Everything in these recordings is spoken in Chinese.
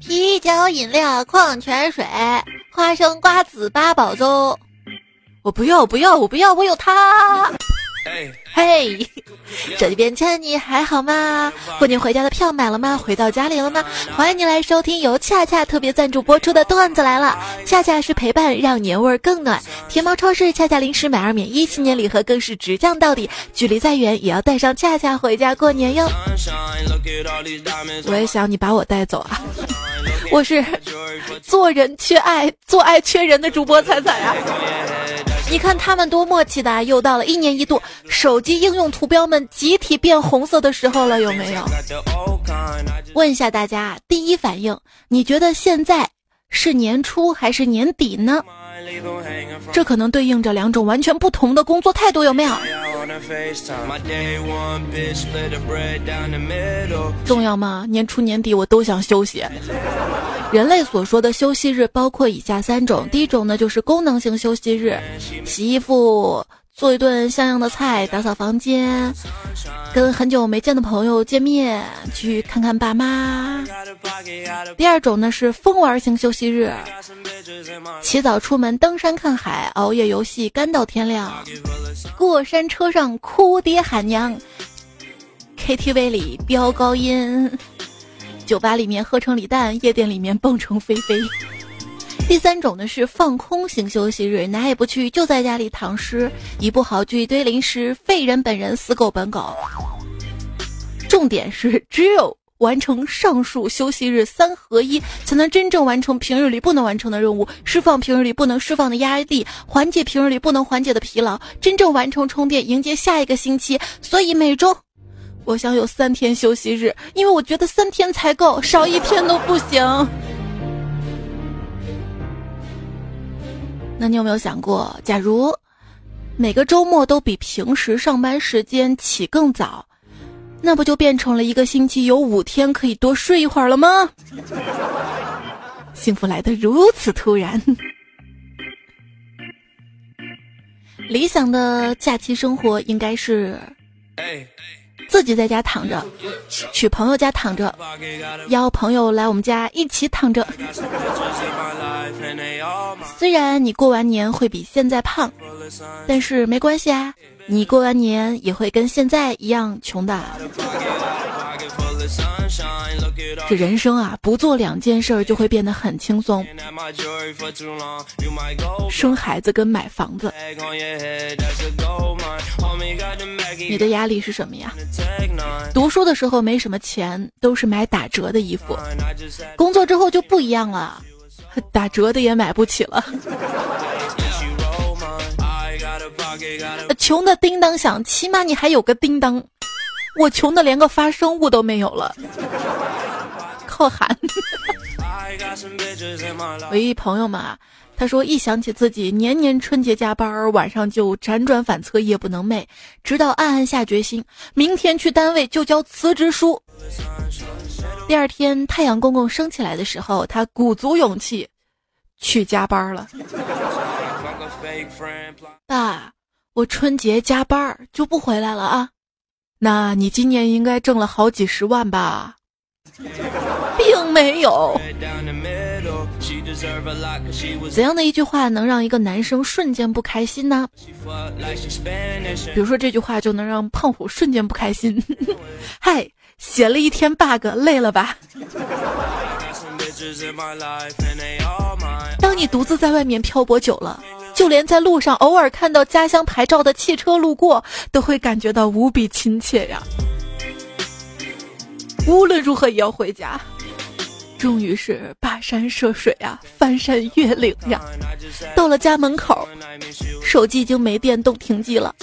啤酒、饮料、矿泉水、花生、瓜子、八宝粥。我不要，不要，我不要，我有它。嘿，手机边亲，你还好吗？过年回家的票买了吗？回到家里了吗？欢迎你来收听由恰恰特别赞助播出的段子来了。恰恰是陪伴，让年味更暖。天猫超市恰恰零食买二免一，7年礼盒更是直降到底，距离再远也要带上恰恰回家过年哟。我也想你把我带走啊！我是做人缺爱，做爱缺人的主播彩彩啊！你看他们多默契的，又到了一年一度手机应用图标们集体变红色的时候了，有没有？问一下大家，第一反应，你觉得现在是年初还是年底呢？这可能对应着两种完全不同的工作态度，有没有？重要吗？年初年底我都想休息。人类所说的休息日包括以下三种。第一种呢，就是功能性休息日，洗衣服，做一顿像样的菜，打扫房间，跟很久没见的朋友见面，去看看爸妈。第二种呢，是疯玩型休息日，起早出门登山看海，熬夜游戏干到天亮，过山车上哭爹喊娘， KTV 里飙高音，酒吧里面喝成李诞，夜店里面蹦成飞飞。第三种呢，是放空型休息日，哪也不去，就在家里躺尸，一部好剧一堆零食，废人本人死狗本狗。重点是，只有完成上述休息日3合1，才能真正完成平日里不能完成的任务，释放平日里不能释放的压力，缓解平日里不能缓解的疲劳，真正完成充电，迎接下一个星期。所以每周我想有3天休息日，因为我觉得3天才够，少一天都不行。那你有没有想过，假如每个周末都比平时上班时间起更早，那不就变成了一个星期有5天可以多睡一会儿了吗？幸福来得如此突然。理想的假期生活应该是自己在家躺着，去朋友家躺着，邀朋友来我们家一起躺着。虽然你过完年会比现在胖，但是没关系啊，你过完年也会跟现在一样穷的。这人生啊，不做2件事就会变得很轻松，生孩子跟买房子。你的压力是什么呀？读书的时候没什么钱，都是买打折的衣服，工作之后就不一样了，打折的也买不起了。穷的叮当响，起码你还有个叮当。我穷的连个发声物都没有了，靠喊。唯一朋友嘛，他说一想起自己年年春节加班，晚上就辗转反侧，夜不能寐，直到暗暗下决心，明天去单位就交辞职书。第二天太阳公公升起来的时候，他鼓足勇气去加班了。爸，我春节加班就不回来了啊。那你今年应该挣了好几十万吧？并没有。怎样的一句话能让一个男生瞬间不开心呢？比如说这句话就能让胖虎瞬间不开心。嗨，写了一天 bug， 累了吧？当你独自在外面漂泊久了，就连在路上偶尔看到家乡牌照的汽车路过，都会感觉到无比亲切呀。无论如何也要回家，终于是跋山涉水啊，翻山越岭呀。到了家门口，手机已经没电，动停机了。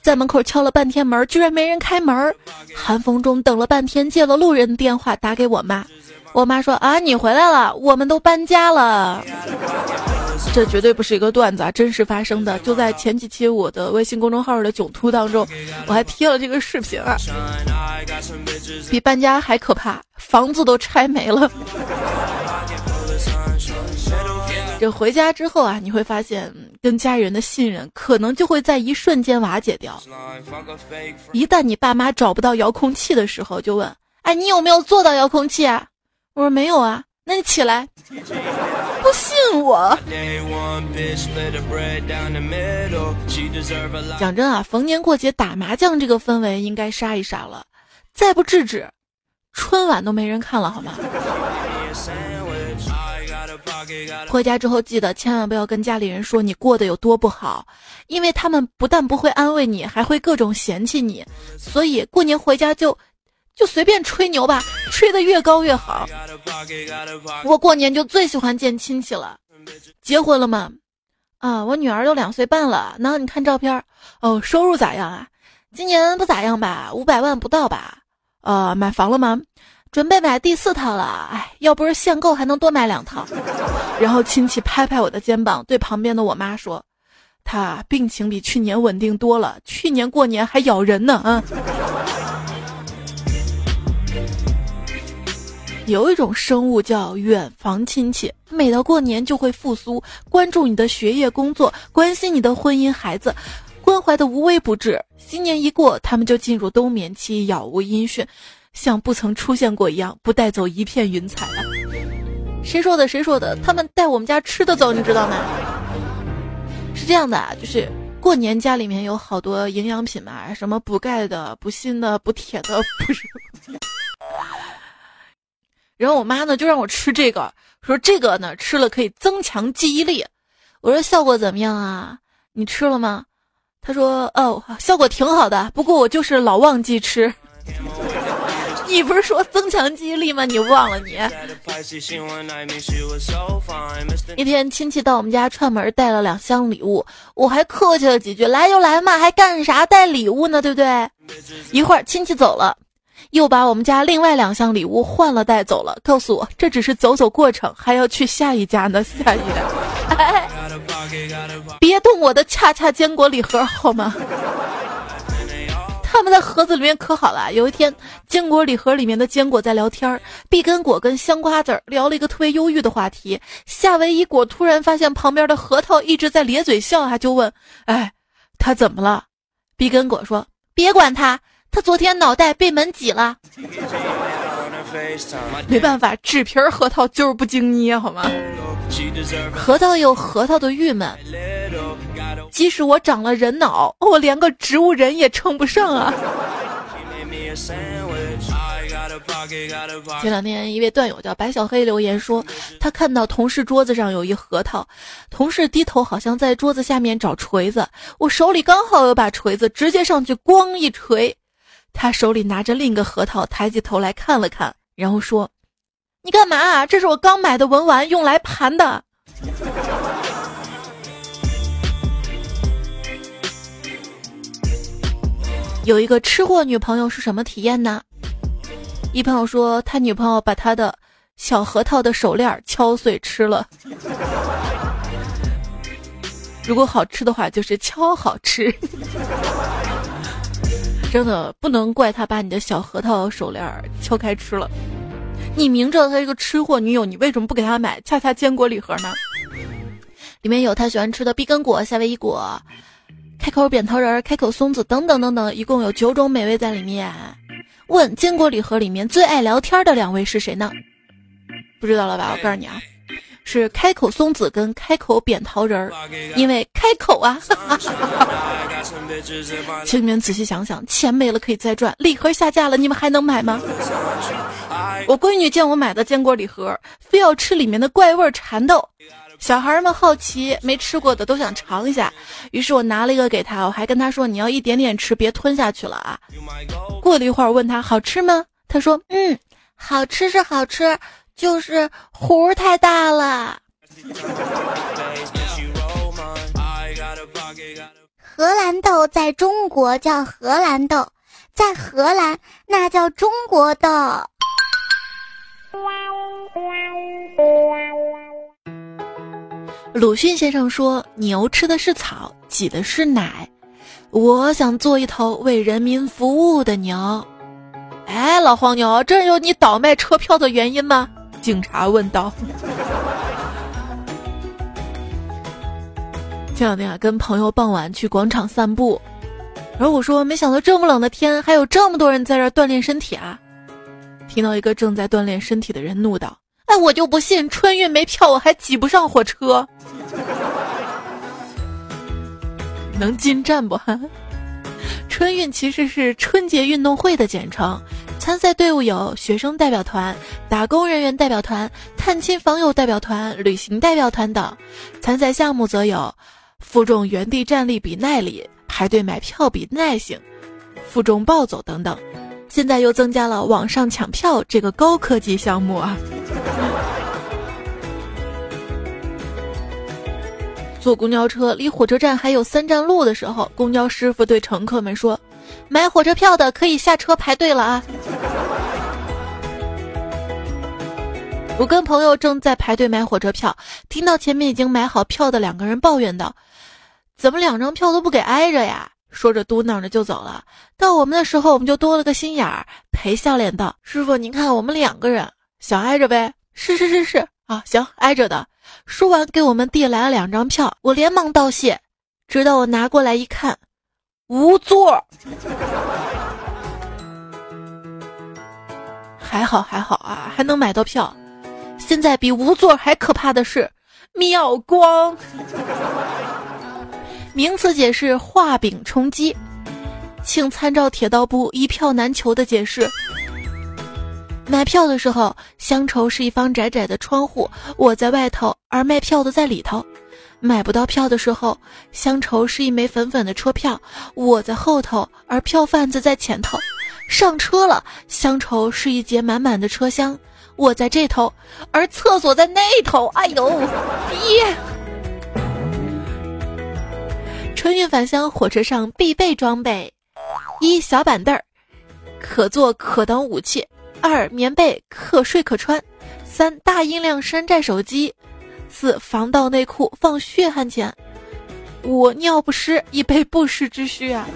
在门口敲了半天门，居然没人开门。寒风中等了半天，接了路人电话，打给我妈。我妈说啊，你回来了，我们都搬家了。这绝对不是一个段子啊，真实发生的。就在前几期我的微信公众号的囧途当中，我还贴了这个视频啊，比搬家还可怕，房子都拆没了。这回家之后啊，你会发现跟家人的信任可能就会在一瞬间瓦解掉。一旦你爸妈找不到遥控器的时候，就问，哎，你有没有做到遥控器啊？我说没有啊。那你起来，不信我。讲真啊，逢年过节打麻将这个氛围应该杀一杀了，再不制止，春晚都没人看了，好吗？回家之后记得千万不要跟家里人说你过得有多不好，因为他们不但不会安慰你，还会各种嫌弃你，所以过年回家就随便吹牛吧，吹得越高越好。我过年就最喜欢见亲戚了。结婚了吗？啊，我女儿都2岁半了。然后你看照片，哦，收入咋样啊？今年不咋样吧，500万不到吧。买房了吗？准备买第4套了。哎，要不是限购还能多买2套。然后亲戚拍拍我的肩膀，对旁边的我妈说，她病情比去年稳定多了，去年过年还咬人呢啊。有一种生物叫远房亲戚，每到过年就会复苏，关注你的学业工作，关心你的婚姻孩子，关怀的无微不至。新年一过，他们就进入冬眠期，杳无音讯，像不曾出现过一样，不带走一片云彩啊。谁说的，他们带我们家吃的走，你知道吗？是这样的啊，就是过年家里面有好多营养品嘛，什么补钙的、补锌的、补铁的，不是。然后我妈呢就让我吃这个，说这个呢吃了可以增强记忆力。我说效果怎么样啊？你吃了吗？她说哦，效果挺好的，不过我就是老忘记吃。你不是说增强记忆力吗？你忘了你。一天亲戚到我们家串门，带了2箱礼物，我还客气了几句，来就来嘛，还干啥带礼物呢，对不对？一会儿亲戚走了，又把我们家另外2箱礼物换了带走了，告诉我这只是走过程，还要去下一家呢，下一家。哎，别动我的恰恰坚果礼盒好吗？他们在盒子里面可好了。有一天，坚果礼盒里面的坚果在聊天，碧根果跟香瓜子聊了一个特别忧郁的话题。夏威夷果突然发现旁边的核桃一直在咧嘴笑，他就问，哎，他怎么了？碧根果说，别管他昨天脑袋被门挤了。没办法，纸皮核桃就是不经捏好吗？核桃有核桃的郁闷，即使我长了人脑，我连个植物人也称不上啊。前两天一位段友叫白小黑留言说，他看到同事桌子上有一核桃，同事低头好像在桌子下面找锤子，我手里刚好有把锤子，直接上去咣一锤。他手里拿着另一个核桃，抬起头来看了看，然后说，你干嘛啊？这是我刚买的文玩，用来盘的。有一个吃货女朋友是什么体验呢？一朋友说，他女朋友把他的小核桃的手链敲碎吃了。如果好吃的话，就是敲好吃。真的不能怪他把你的小核桃手链敲开吃了。你明知道他是个吃货女友，你为什么不给他买恰恰坚果礼盒呢？里面有他喜欢吃的碧根果、夏威夷果、开口扁桃仁、开口松子等等等等，一共有9种美味在里面。问，坚果礼盒里面最爱聊天的2位是谁呢？不知道了吧？我告诉你啊，是开口松子跟开口扁桃仁，因为开口啊。请你们仔细想想，钱没了可以再赚，礼盒下架了你们还能买吗？我闺女见我买的坚果礼盒，非要吃里面的怪味蚕豆，小孩们好奇，没吃过的都想尝一下，于是我拿了一个给她，我还跟她说，你要一点点吃，别吞下去了啊。过了一会儿问她，好吃吗？她说，好吃是好吃，就是核太大了。荷兰豆在中国叫荷兰豆，在荷兰那叫中国豆。鲁迅先生说，牛吃的是草，挤的是奶，我想做一头为人民服务的牛。哎，老黄牛，这有你倒卖车票的原因吗？警察问道。前两天啊，跟朋友傍晚去广场散步，然后我说，没想到这么冷的天还有这么多人在这锻炼身体啊。听到一个正在锻炼身体的人怒道，哎，我就不信春运没票我还挤不上火车，能进站不？春运其实是春节运动会的简称，参赛队伍有学生代表团、打工人员代表团、探亲访友代表团、旅行代表团等。参赛项目则有负重原地站立比耐力、排队买票比耐性、负重暴走等等。现在又增加了网上抢票这个高科技项目啊！坐公交车离火车站还有3站路的时候，公交师傅对乘客们说：“买火车票的可以下车排队了啊！”我跟朋友正在排队买火车票，听到前面已经买好票的2个人抱怨道：“怎么2张票都不给挨着呀？”说着嘟囔着就走了。到我们的时候，我们就多了个心眼儿，陪笑脸道：“师傅，您看我们2个人，想挨着呗？”“是啊，行，挨着的。”说完给我们递来了2张票，我连忙道谢。直到我拿过来一看，无座。还好啊，还能买到票。现在比无座还可怕的是秒光。名词解释：画饼充饥。请参照铁道部一票难求的解释。买票的时候，乡愁是一方窄窄的窗户，我在外头，而卖票的在里头。买不到票的时候，乡愁是一枚粉粉的车票，我在后头，而票贩子在前头。上车了，乡愁是一节满满的车厢，我在这头，而厕所在那头。哎呦，别！春运返乡火车上必备装备：1小板凳儿，可坐可当武器；2棉被，可睡可穿；3大音量山寨手机；4防盗内裤放血汗钱；5尿不湿以备不时之需啊！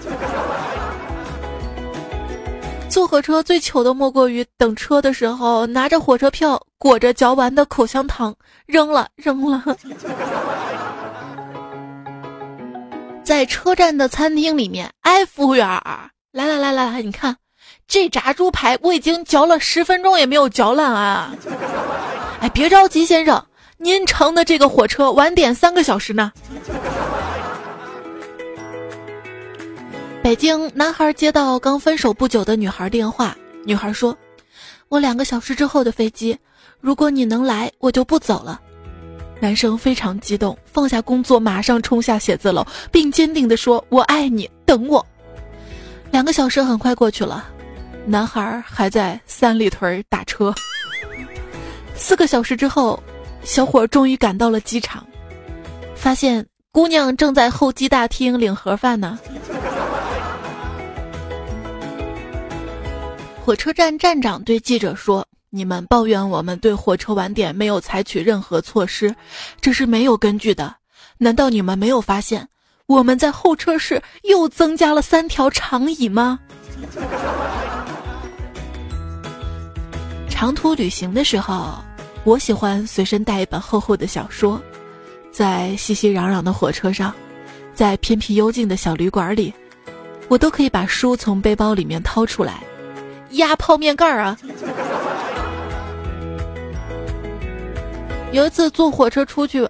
坐火车最糗的莫过于等车的时候拿着火车票裹着嚼完的口香糖扔了。在车站的餐厅里面，服务员儿，来，你看这炸猪排我已经嚼了10分钟也没有嚼烂啊！哎，别着急先生，您乘的这个火车晚点3个小时呢。北京男孩接到刚分手不久的女孩电话，女孩说：“我2个小时之后的飞机，如果你能来我就不走了。”男生非常激动，放下工作马上冲下写字楼，并坚定地说：“我爱你，等我。”2个小时很快过去了，男孩还在三里屯打车。4个小时之后，小伙终于赶到了机场，发现姑娘正在候机大厅领盒饭呢。火车站站长对记者说：“你们抱怨我们对火车晚点没有采取任何措施，这是没有根据的。难道你们没有发现，我们在候车室又增加了3条长椅吗？”长途旅行的时候，我喜欢随身带一本厚厚的小说，在熙熙攘攘的火车上，在偏僻幽静的小旅馆里，我都可以把书从背包里面掏出来，压泡面盖儿啊！有一次坐火车出去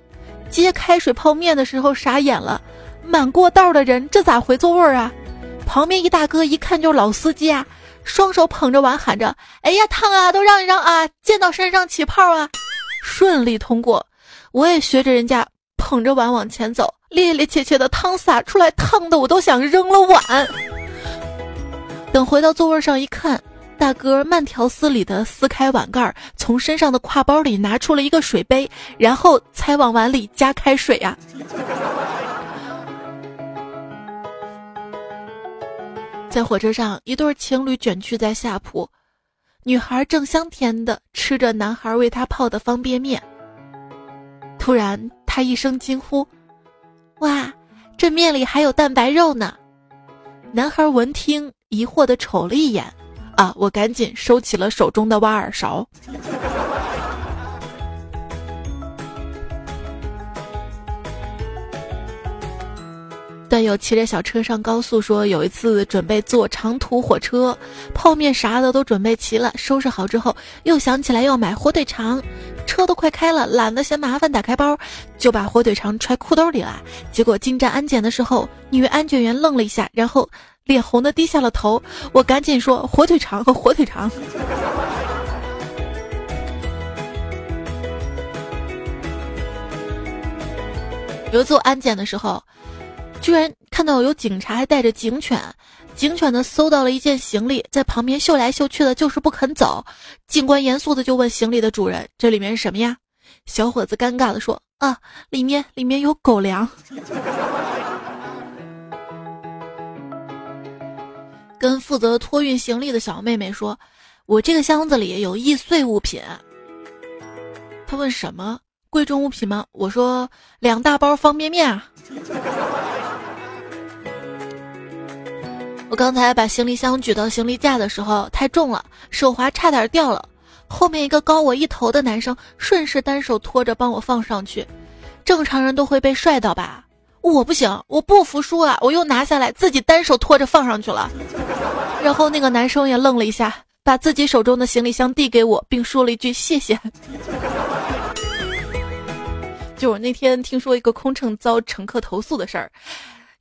接开水泡面的时候傻眼了，满过道的人这咋回座位啊？旁边一大哥一看就是老司机啊，双手捧着碗喊着：“哎呀烫啊，都让一让啊，溅到身上起泡啊！”顺利通过，我也学着人家捧着碗往前走，趔趔趄趄的汤洒出来，烫的我都想扔了碗。等回到座位上一看，大哥慢条斯理地撕开碗盖，从身上的挎包里拿出了一个水杯，然后才往碗里加开水啊。在火车上，一对情侣卷曲在下铺，女孩正香甜地吃着男孩为她泡的方便面，突然她一声惊呼：“哇，这面里还有蛋白肉呢！”男孩闻听疑惑地瞅了一眼，啊！我赶紧收起了手中的挖耳勺。段友骑着小车上高速说，有一次准备坐长途火车，泡面啥的都准备齐了，收拾好之后又想起来要买火腿肠，车都快开了，懒得嫌麻烦，打开包就把火腿肠揣裤兜里了。结果进站安检的时候，女安检员愣了一下，然后脸红的低下了头。我赶紧说火腿肠和火腿肠。有一次我安检的时候，居然看到有警察还带着警犬，警犬呢搜到了一件行李，在旁边嗅来嗅去的，就是不肯走。警官严肃的就问行李的主人，这里面是什么呀？小伙子尴尬的说，啊，里面有狗粮。跟负责托运行李的小妹妹说，我这个箱子里有易碎物品。她问什么？贵重物品吗？我说两大包方便面啊。我刚才把行李箱举到行李架的时候太重了，手滑差点掉了，后面一个高我一头的男生顺势单手拖着帮我放上去。正常人都会被摔到吧，我不行，我不服输啊，我又拿下来自己单手拖着放上去了。然后那个男生也愣了一下，把自己手中的行李箱递给我，并说了一句谢谢。就我那天听说一个空乘遭乘客投诉的事儿，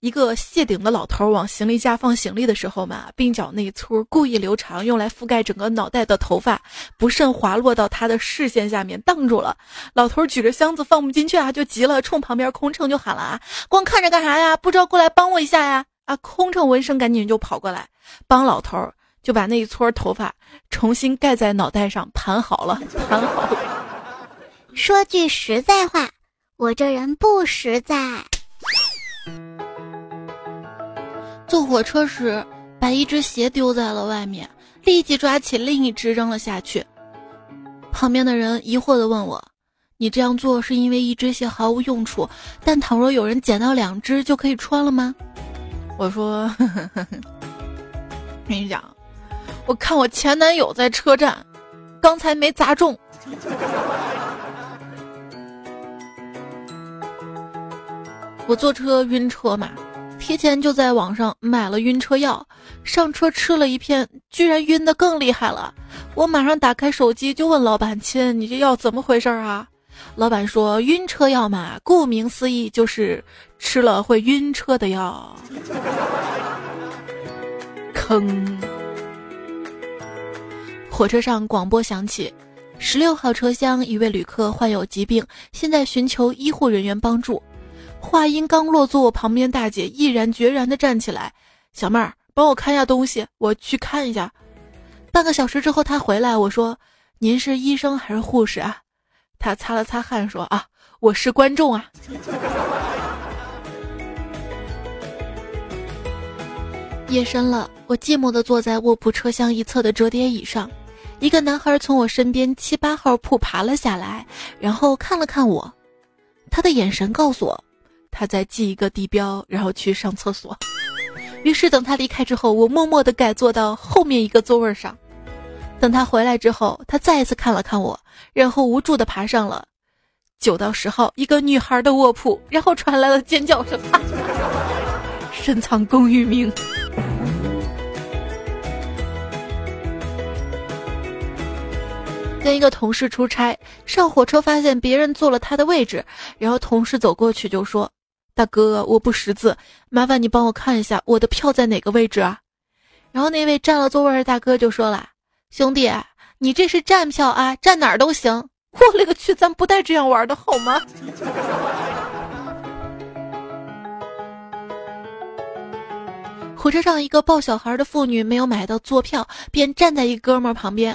一个谢顶的老头往行李架放行李的时候嘛，鬓角那一撮故意留长，用来覆盖整个脑袋的头发不慎滑落到他的视线下面，挡住了。老头举着箱子放不进去啊，就急了，冲旁边空乘就喊了啊，光看着干啥呀？不知道过来帮我一下呀！啊，空乘闻声赶紧就跑过来，帮老头就把那一撮头发重新盖在脑袋上，盘好了。说句实在话。我这人不实在。坐火车时，把一只鞋丢在了外面，立即抓起另一只扔了下去。旁边的人疑惑地问我，你这样做是因为一只鞋毫无用处，但倘若有人捡到两只就可以穿了吗？我说跟你讲，我看我前男友在车站，刚才没砸中。我坐车晕车嘛，提前就在网上买了晕车药，上车吃了一片，居然晕得更厉害了。我马上打开手机就问老板，亲，你这药怎么回事啊？老板说，晕车药嘛，顾名思义就是吃了会晕车的药。坑！火车上广播响起，16号车厢一位旅客患有疾病，现在寻求医护人员帮助。话音刚落座，我旁边大姐毅然决然地站起来，小妹儿，帮我看一下东西，我去看一下。半个小时之后她回来，我说，您是医生还是护士啊？她擦了擦汗说，啊，我是观众啊。夜深了，我寂寞地坐在卧铺车厢一侧的折叠椅上，一个男孩从我身边7-8号铺爬了下来，然后看了看我，他的眼神告诉我他在记一个地标，然后去上厕所。于是等他离开之后，我默默地改坐到后面一个座位上。等他回来之后，他再一次看了看我，然后无助地爬上了9到10号一个女孩的卧铺，然后传来了尖叫声。深藏功与名。跟一个同事出差，上火车发现别人坐了他的位置，然后同事走过去就说，大哥，我不识字，麻烦你帮我看一下我的票在哪个位置啊？然后那位占了座位的大哥就说了，兄弟，你这是站票啊，站哪儿都行。我勒个去，咱不带这样玩的好吗？火车上一个抱小孩的妇女没有买到坐票，便站在一哥们儿旁边，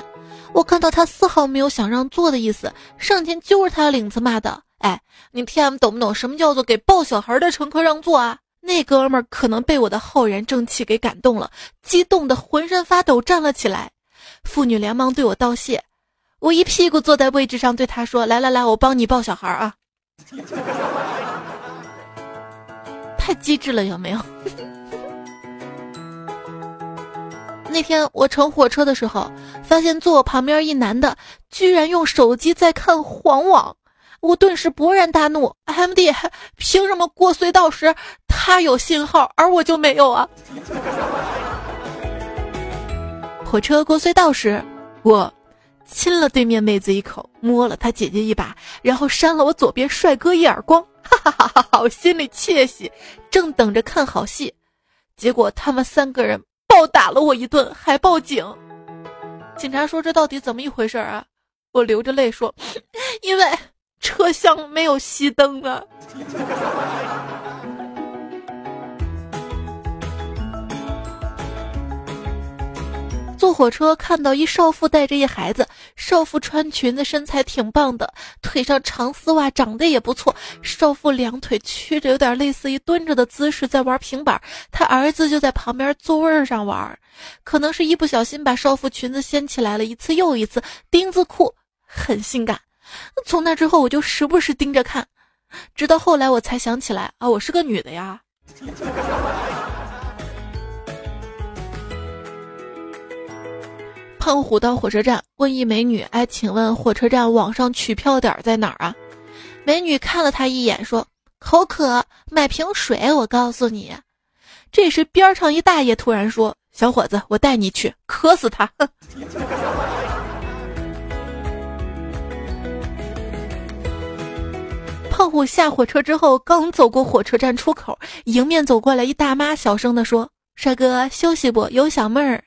我看到他丝毫没有想让座的意思，上前揪着他领子骂道：“哎，你 TM 懂不懂什么叫做给抱小孩的乘客让座啊？”那哥们儿可能被我的浩然正气给感动了，激动得浑身发抖，站了起来。妇女连忙对我道谢，我一屁股坐在位置上，对他说：“来来来，我帮你抱小孩啊！”太机智了，有没有？那天我乘火车的时候，发现坐我旁边一男的居然用手机在看黄网，我顿时勃然大怒，MD 凭什么过隧道时他他有信号，而我就没有啊。火车过隧道时，我亲了对面妹子一口，摸了她姐姐一把，然后扇了我左边帅哥一耳光，哈哈哈哈哈！我心里窃喜，正等着看好戏，结果他们三个人暴打了我一顿，还报警。警察说这到底怎么一回事啊？我流着泪说，因为车厢没有熄灯啊。坐火车看到一少妇带着一孩子，少妇穿裙子，身材挺棒的，腿上长丝袜，长得也不错。少妇两腿曲着，有点类似于蹲着的姿势在玩平板，她儿子就在旁边座位上玩，可能是一不小心把少妇裙子掀起来了，一次又一次，丁字裤很性感。从那之后我就时不时盯着看，直到后来我才想起来啊，我是个女的呀。胖虎到火车站问一美女，哎，请问火车站网上取票点在哪儿啊？美女看了他一眼说，口渴买瓶水我告诉你。这时边上一大爷突然说，小伙子我带你去，渴死他。胖虎下火车之后刚走过火车站出口，迎面走过来一大妈，小声地说，帅哥休息不，有小妹儿。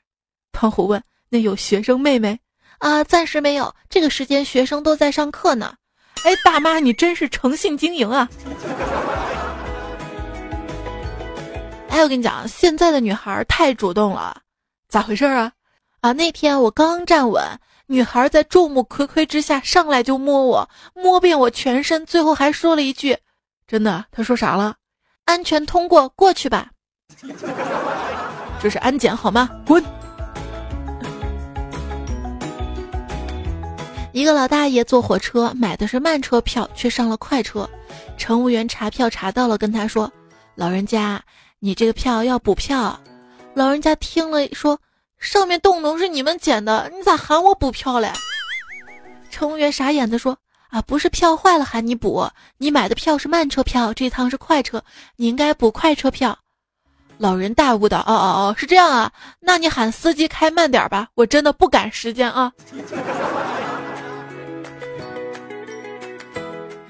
胖虎问，那有学生妹妹啊？暂时没有，这个时间学生都在上课呢。哎，大妈你真是诚信经营啊。哎，我跟你讲，现在的女孩太主动了，咋回事啊？啊，那天我刚站稳，女孩在众目睽睽之下上来就摸我，摸遍我全身，最后还说了一句，真的，她说啥了？安全通过，过去吧。这是安检好吗？滚。一个老大爷坐火车，买的是慢车票，却上了快车。乘务员查票查到了，跟他说，老人家你这个票要补票。老人家听了说，上面洞洞是你们捡的，你咋喊我补票嘞？乘务员傻眼的说，啊，不是票坏了喊你补，你买的票是慢车票，这趟是快车，你应该补快车票。老人大悟道，哦，是这样啊，那你喊司机开慢点吧，我真的不赶时间啊。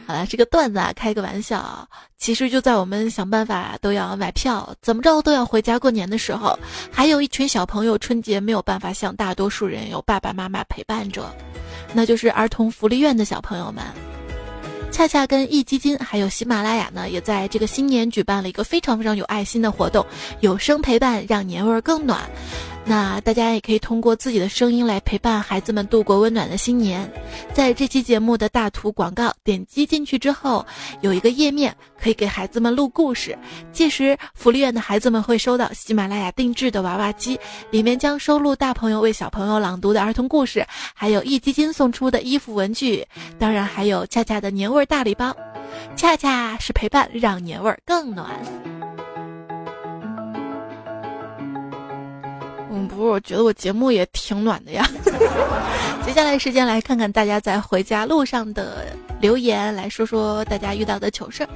好了，这个段子啊，开个玩笑，其实就在我们想办法都要买票，怎么着都要回家过年的时候，还有一群小朋友春节没有办法像大多数人有爸爸妈妈陪伴着，那就是儿童福利院的小朋友们。恰恰跟壹基金还有喜马拉雅呢，也在这个新年举办了一个非常非常有爱心的活动，有声陪伴让年味更暖。那大家也可以通过自己的声音来陪伴孩子们度过温暖的新年。在这期节目的大图广告点击进去之后，有一个页面可以给孩子们录故事，届时福利院的孩子们会收到喜马拉雅定制的娃娃机，里面将收录大朋友为小朋友朗读的儿童故事，还有壹基金送出的衣服文具，当然还有恰恰的年味大礼包。恰恰是陪伴让年味更暖。不是，我觉得我节目也挺暖的呀。接下来时间来看看大家在回家路上的留言，来说说大家遇到的糗事。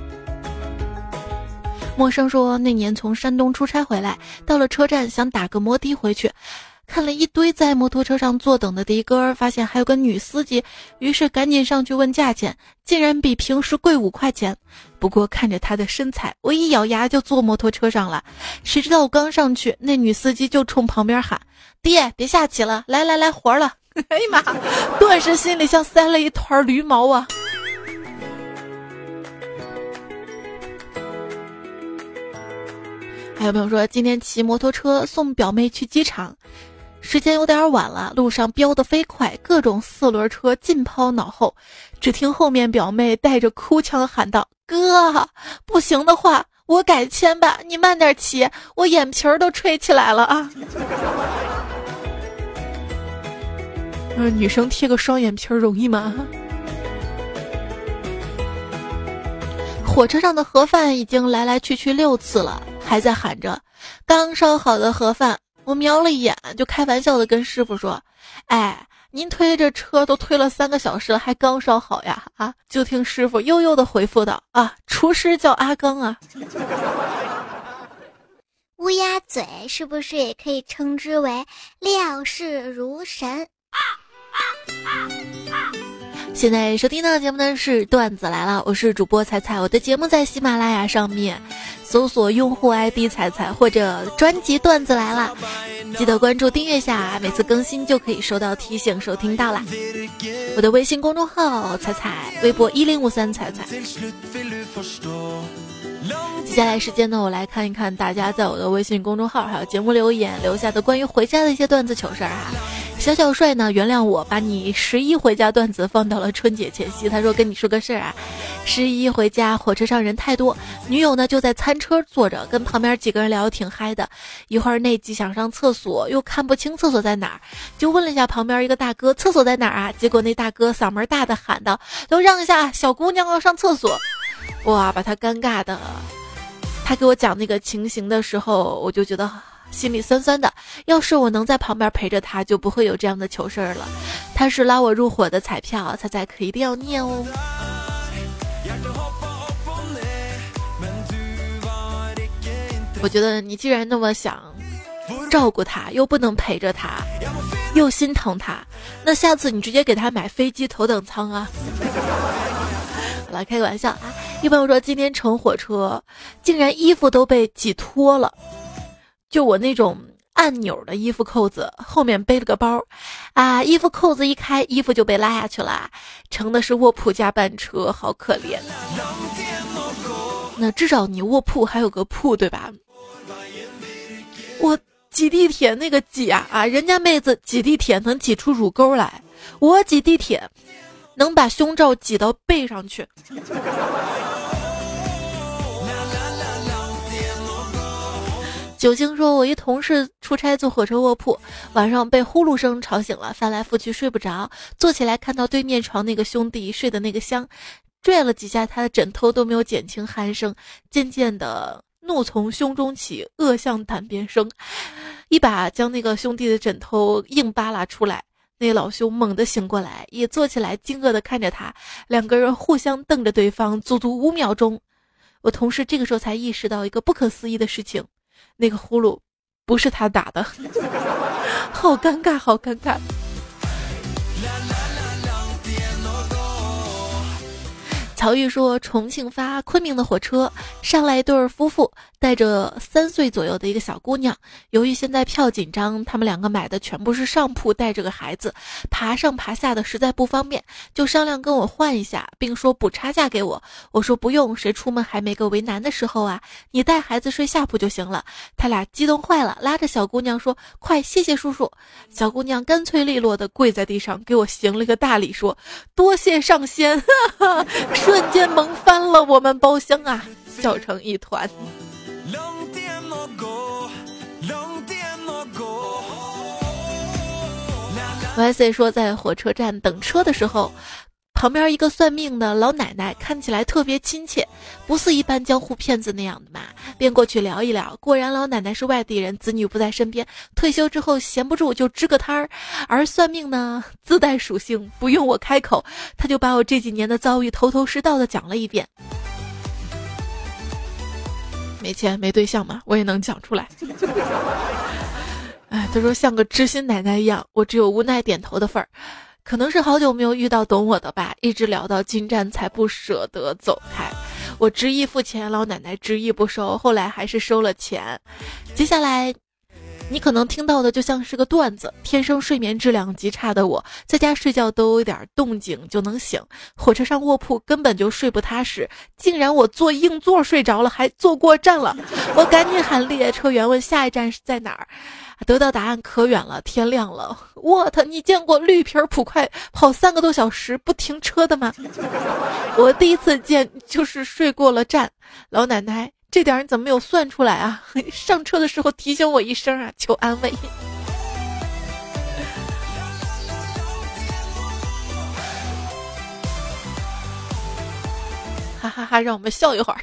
陌生说，那年从山东出差回来，到了车站想打个摩的回去，看了一堆在摩托车上坐等的的哥，发现还有个女司机，于是赶紧上去问价钱，竟然比平时贵5块钱。不过看着她的身材，我一咬牙就坐摩托车上了。谁知道我刚上去，那女司机就冲旁边喊，爹别下棋了，来来来活了。哎呀妈，顿时心里像塞了一团驴毛啊。还有朋友说，今天骑摩托车送表妹去机场，时间有点晚了，路上飙得飞快，各种四轮车尽抛脑后，只听后面表妹带着哭腔喊道，哥不行的话我改签吧，你慢点骑，我眼皮儿都吹起来了啊。女生贴个双眼皮儿容易吗？火车上的盒饭已经来来去去6次了，还在喊着刚烧好的盒饭。我瞄了一眼就开玩笑的跟师傅说，哎，您推着车都推了3个小时了，还刚烧好呀？啊，就听师傅悠悠的回复道，啊，厨师叫阿刚啊。乌鸦嘴是不是也可以称之为料事如神？现在收听到的节目呢是段子来了，我是主播彩彩，我的节目在喜马拉雅上面搜索用户 ID 彩彩或者专辑段子来了，记得关注订阅下，每次更新就可以收到提醒收听到啦。我的微信公众号彩彩，微博1053彩彩。接下来时间呢，我来看一看大家在我的微信公众号还有节目留言留下的关于回家的一些段子糗事儿啊。小小帅呢，原谅我把你11回家段子放到了春节前夕，他说跟你说个事儿啊，11回家火车上人太多，女友呢就在餐车坐着，跟旁边几个人聊挺嗨的，一会儿内急想上厕所又看不清厕所在哪儿，就问了一下旁边一个大哥厕所在哪儿啊，结果那大哥嗓门大的喊道，都让一下小姑娘要上厕所。哇，把他尴尬的，他给我讲那个情形的时候，我就觉得心里酸酸的，要是我能在旁边陪着他，就不会有这样的糗事儿了。他是拉我入伙的彩票，彩彩可一定要念哦。我觉得你既然那么想照顾他，又不能陪着他，又心疼他，那下次你直接给他买飞机头等舱啊。好了，开个玩笑啊！一朋友说今天乘火车，竟然衣服都被挤脱了，就我那种按钮的衣服扣子，后面背了个包，啊，衣服扣子一开，衣服就被拉下去了，乘的是卧铺加班车，好可怜。那至少你卧铺还有个铺对吧？我挤地铁那个挤啊，人家妹子挤地铁能挤出乳沟来，我挤地铁能把胸罩挤到背上去。九星说，我一同事出差坐火车卧铺，晚上被呼噜声吵醒了，翻来覆去睡不着，坐起来看到对面床那个兄弟睡的那个香，拽了几下他的枕头都没有减轻鼾声，渐渐的怒从胸中起，恶向胆边生，一把将那个兄弟的枕头硬扒拉出来，那老兄猛地醒过来，也坐起来，惊愕地看着他，两个人互相瞪着对方，足足5秒钟。我同事这个时候才意识到一个不可思议的事情，那个呼噜不是他打的。好尴尬，好尴尬。曹玉说，重庆发昆明的火车上来一对夫妇，带着3岁左右的一个小姑娘，由于现在票紧张，他们两个买的全部是上铺，带着个孩子爬上爬下的实在不方便，就商量跟我换一下，并说补差价给我。我说不用，谁出门还没个为难的时候啊，你带孩子睡下铺就行了。他俩激动坏了，拉着小姑娘说，快谢谢叔叔。小姑娘干脆利落的跪在地上给我行了个大礼，说多谢上仙。瞬间萌翻了我们包厢啊，笑成一团。YC 说，在火车站等车的时候，旁边一个算命的老奶奶看起来特别亲切，不是一般江湖骗子那样的嘛，便过去聊一聊。果然老奶奶是外地人，子女不在身边，退休之后闲不住就支个摊儿。而算命呢自带属性，不用我开口，他就把我这几年的遭遇头头是道的讲了一遍。没钱没对象嘛，我也能讲出来。哎，他说像个知心奶奶一样，我只有无奈点头的份儿。可能是好久没有遇到懂我的吧，一直聊到进站才不舍得走开。我执意付钱，老奶奶执意不收，后来还是收了钱。接下来你可能听到的就像是个段子，天生睡眠质量极差的我，在家睡觉都有点动静就能醒，火车上卧铺根本就睡不踏实，竟然我坐硬座睡着了，还坐过站了。我赶紧喊列车员问下一站是在哪儿，得到答案可远了，天亮了。What， 你见过绿皮普快跑3个多小时不停车的吗？我第一次见就是睡过了站，老奶奶这点你怎么没有算出来啊？上车的时候提醒我一声啊，求安慰。哈哈哈，让我们笑一会儿。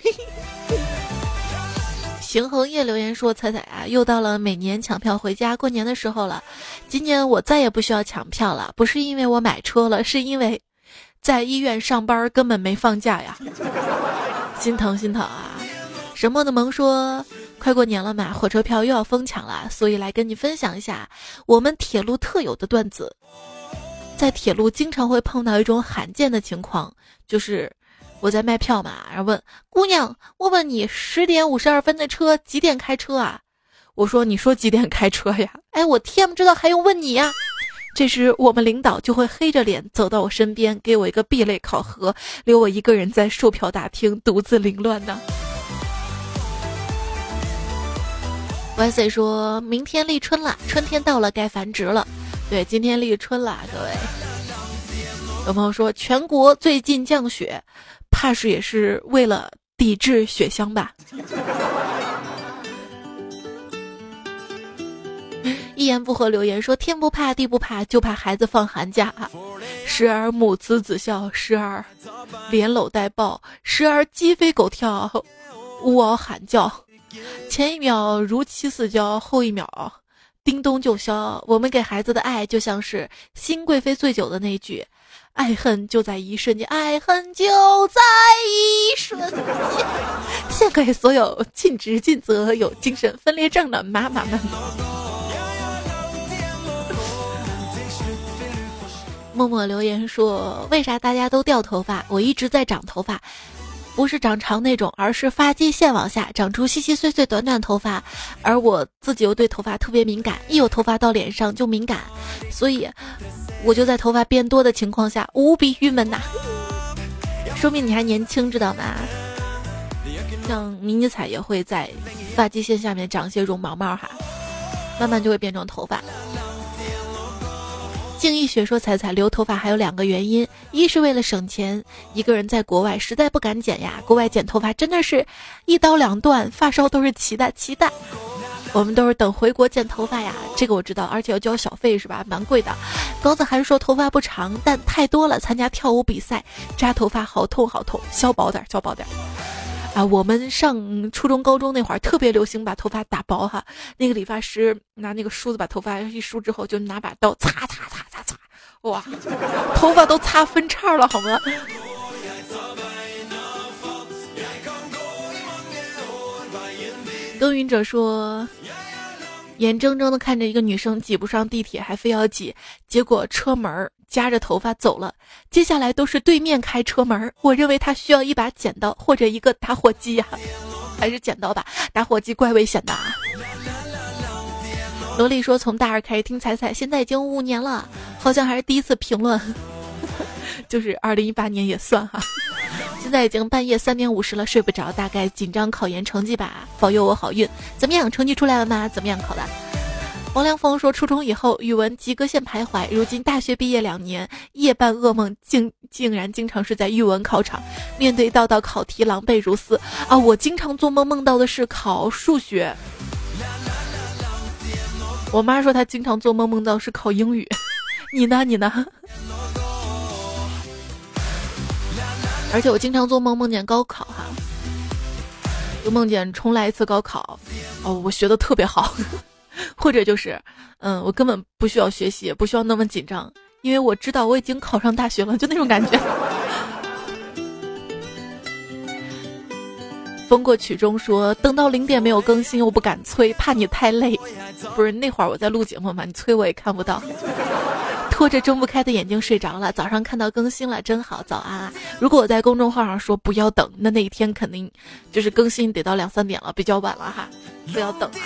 邢恒业留言说，彩彩啊，又到了每年抢票回家过年的时候了，今年我再也不需要抢票了，不是因为我买车了，是因为在医院上班根本没放假呀。心疼心疼啊。沈梦的萌说，快过年了嘛，火车票又要疯抢了，所以来跟你分享一下我们铁路特有的段子。在铁路经常会碰到一种罕见的情况，就是我在卖票嘛，然后问姑娘，我问你10:52的车几点开车啊？我说你说几点开车呀？哎，我天不知道还用问你呀？这时我们领导就会黑着脸走到我身边，给我一个 B 类考核，留我一个人在售票大厅独自凌乱呢。YC 说明天立春了，春天到了该繁殖了。对，今天立春了，各位。有朋友说全国最近降雪，怕是也是为了抵制雪乡吧。一言不合留言说天不怕地不怕，就怕孩子放寒假。时而母慈子孝，时而连搂带抱，时而鸡飞狗跳呜嗷喊叫，前一秒如漆似胶，后一秒叮咚就消。我们给孩子的爱就像是新贵妃醉酒的那句爱恨就在一瞬间，爱恨就在一瞬间。献给所有尽职尽责有精神分裂症的妈妈们。默默留言说为啥大家都掉头发，我一直在长头发，不是长长那种，而是发际线往下长出细细碎碎短短头发，而我自己又对头发特别敏感，一有头发到脸上就敏感，所以我就在头发变多的情况下无比郁闷呐。说明你还年轻知道吗？像迷你彩也会在发际线下面长些绒毛毛哈，慢慢就会变成头发。静一学说彩彩留头发还有2个原因，一是为了省钱，一个人在国外实在不敢剪呀，国外剪头发真的是1刀2断，发梢都是齐的齐的，我们都是等回国剪头发呀，这个我知道，而且要交小费是吧，蛮贵的。高子还是说头发不长但太多了，参加跳舞比赛扎头发好痛好痛，削薄点削薄点啊！我们上初中高中那会儿特别流行把头发打薄哈，那个理发师拿那个梳子把头发一梳之后，就拿把刀擦擦擦擦擦，哇，头发都擦分叉了好吗？耕耘者说眼睁睁的看着一个女生挤不上地铁还非要挤，结果车门夹着头发走了，接下来都是对面开车门，我认为她需要一把剪刀或者一个打火机呀，还是剪刀吧，打火机怪危险的。萝莉说从大二开始听彩彩，现在已经5年了，好像还是第一次评论。就是2018年也算哈。现在已经半夜3:50了，睡不着，大概紧张考研成绩吧，保佑我好运。怎么样，成绩出来了吗？怎么样考的？王良峰说初中以后语文及格线徘徊，如今大学毕业2年，夜半噩梦竟然经常是在语文考场，面对道道考题狼狈如斯啊！我经常做梦，梦到的是考数学。我妈说她经常做梦，梦到是考英语。你呢？你呢？而且我经常做梦，梦见高考哈，就梦见重来一次高考，哦，我学得特别好，或者就是，我根本不需要学习，也不需要那么紧张，因为我知道我已经考上大学了，就那种感觉。风过曲中说，等到0点没有更新，又不敢催，怕你太累。不是那会儿我在录节目嘛，你催我也看不到。拖着睁不开的眼睛睡着了，早上看到更新了，真好，早安啊！如果我在公众号上说不要等，那一天肯定就是更新得到2、3点了，比较晚了哈，不要等啊。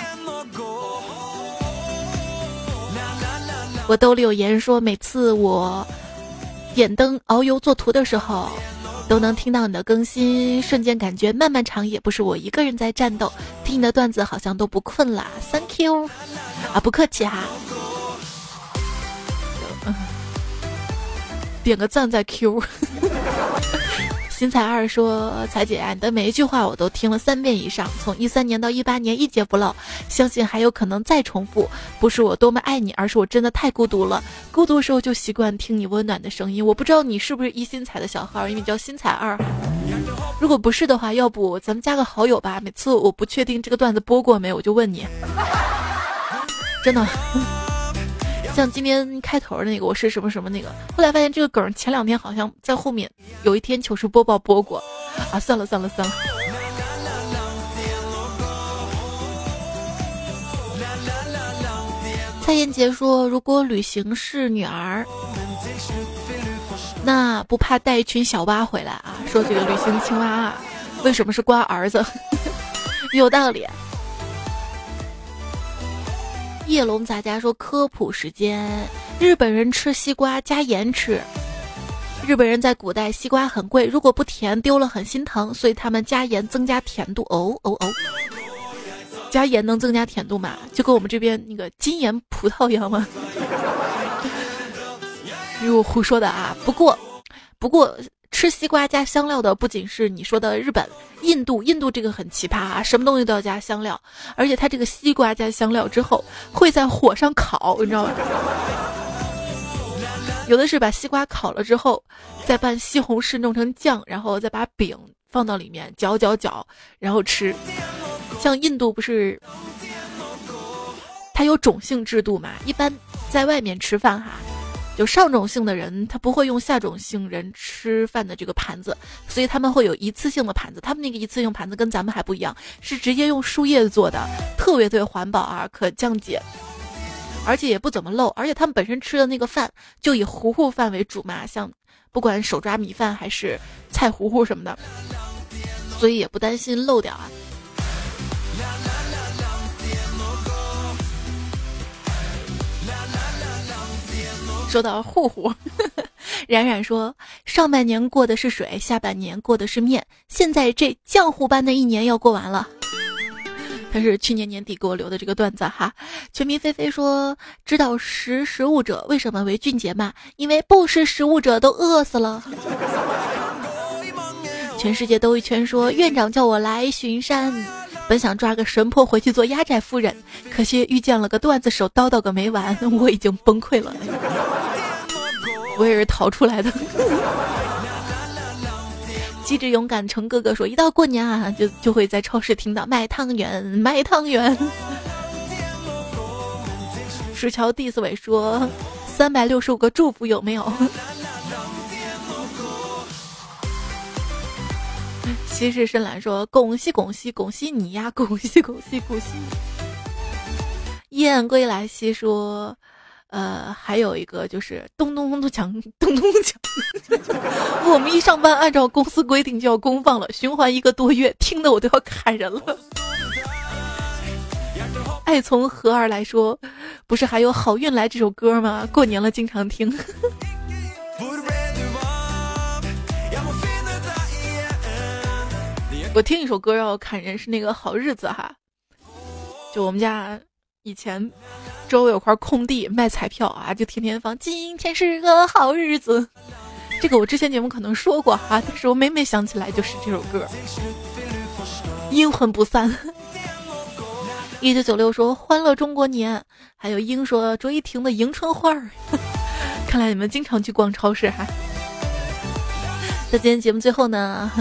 我兜里有言说，每次我点灯遨游做图的时候，都能听到你的更新，瞬间感觉漫漫长夜不是我一个人在战斗，听你的段子好像都不困啦 ，Thank you 啊，不客气哈。点个赞再 Q。 新彩二说彩姐啊，你的每一句话我都听了3遍以上，从13年到18年一节不漏，相信还有可能再重复，不是我多么爱你，而是我真的太孤独了，孤独的时候就习惯听你温暖的声音。我不知道你是不是一新彩的小号，因为你叫新彩二，如果不是的话，要不咱们加个好友吧，每次我不确定这个段子播过没，我就问你。真的像今天开头那个我是什么什么那个，后来发现这个梗前2天好像在后面有一天糗事播报播过啊，算了算了算了。蔡妍杰说，如果旅行是女儿，那不怕带一群小蛙回来啊？说这个旅行青蛙啊，为什么是瓜儿子？有道理。叶龙杂家说，科普时间，日本人吃西瓜加盐吃。日本人在古代西瓜很贵，如果不甜丢了很心疼，所以他们加盐增加甜度。哦，加盐能增加甜度嘛？就跟我们这边那个金盐葡萄一样吗？因为我胡说的啊。不过吃西瓜加香料的不仅是你说的日本，印度这个很奇葩啊，什么东西都要加香料，而且它这个西瓜加香料之后会在火上烤，你知道吗？有的是把西瓜烤了之后，再拌西红柿弄成酱，然后再把饼放到里面搅，然后吃。像印度不是它有种姓制度嘛？一般在外面吃饭哈，有上种姓的人他不会用下种姓人吃饭的这个盘子，所以他们会有一次性的盘子。他们那个一次性盘子跟咱们还不一样，是直接用树叶做的，特别环保啊，可降解。而且也不怎么漏，而且他们本身吃的那个饭就以糊糊饭为主嘛，像不管手抓米饭还是菜糊糊什么的，所以也不担心漏掉啊。说到糊糊，冉冉说，上半年过的是水，下半年过的是面，现在这浆糊般的一年要过完了。他是去年年底给我留的这个段子哈。全民菲菲说，知道识时务者，为什么为俊杰嘛？因为不识时务者都饿死了。全世界兜一圈说，院长叫我来巡山，本想抓个神婆回去做压寨夫人，可惜遇见了个段子手叨叨个没完，我已经崩溃了。我也是逃出来的。机智勇敢成哥哥说，一到过年啊，就会在超市听到卖汤圆。石桥第四尾说，365个祝福有没有？西式深蓝说，拱西你呀，拱西。燕归来西说，还有一个就是咚咚咚锵。我们一上班按照公司规定就要公放了，循环1个多月，听得我都要砍人了。爱从何而来说，不是还有好运来这首歌吗？过年了经常听。我听一首歌要砍人是那个好日子哈，就我们家以前周围有块空地卖彩票啊，就天天放今天是个好日子，这个我之前节目可能说过啊，但是我每想起来就是这首歌，阴魂不散。1996说，欢乐中国年，还有英说卓依婷的迎春花儿。看来你们经常去逛超市哈。在今天节目最后呢，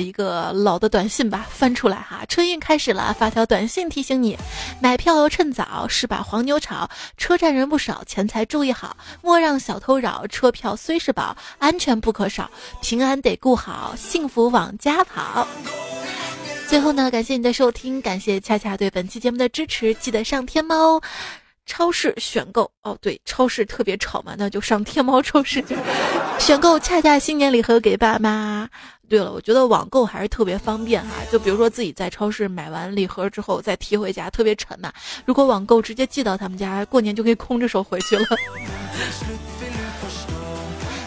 一个老的短信吧翻出来哈，春运开始了，发条短信提醒你，买票趁早，是把黄牛炒，车站人不少，钱财注意好，莫让小偷扰，车票虽是宝，安全不可少，平安得顾好，幸福往家跑。最后呢，感谢你的收听，感谢恰恰对本期节目的支持，记得上天猫超市选购哦，对，超市特别吵嘛，那就上天猫超市选购恰恰新年礼盒给爸妈。对了，我觉得网购还是特别方便哈，就比如说自己在超市买完礼盒之后再提回家特别沉嘛，如果网购直接寄到他们家，过年就可以空着手回去了。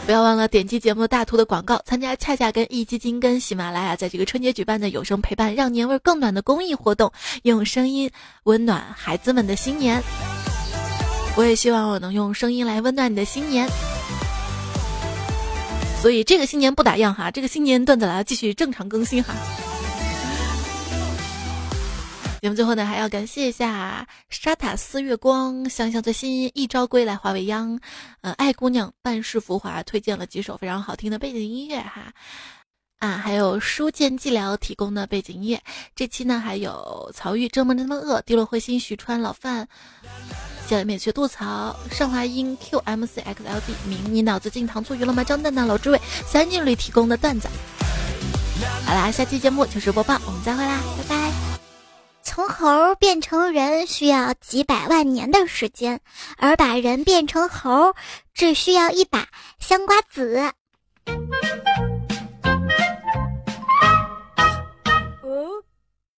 不要忘了点击节目大图的广告，参加恰恰跟易基金跟喜马拉雅在这个春节举办的有声陪伴让年味更暖的公益活动，用声音温暖孩子们的新年。我也希望我能用声音来温暖你的新年，所以这个新年不打烊哈，这个新年段子来了继续正常更新哈。节目最后呢，还要感谢一下沙塔斯月光、香最新一朝归来华未央、爱姑娘半世浮华推荐了几首非常好听的背景音乐哈，还有书剑寂寥提供的背景音乐。这期呢还有曹郁这么饿、滴落灰心、徐川老范、小美学吐槽、上华英、QMCXLB 明你脑子进糖醋鱼了吗、张蛋蛋、老之味三俊里提供的段子。好啦，下期节目糗事播报，我们再会啦，拜拜。从猴变成人需要几百万年的时间，而把人变成猴只需要一把香瓜子。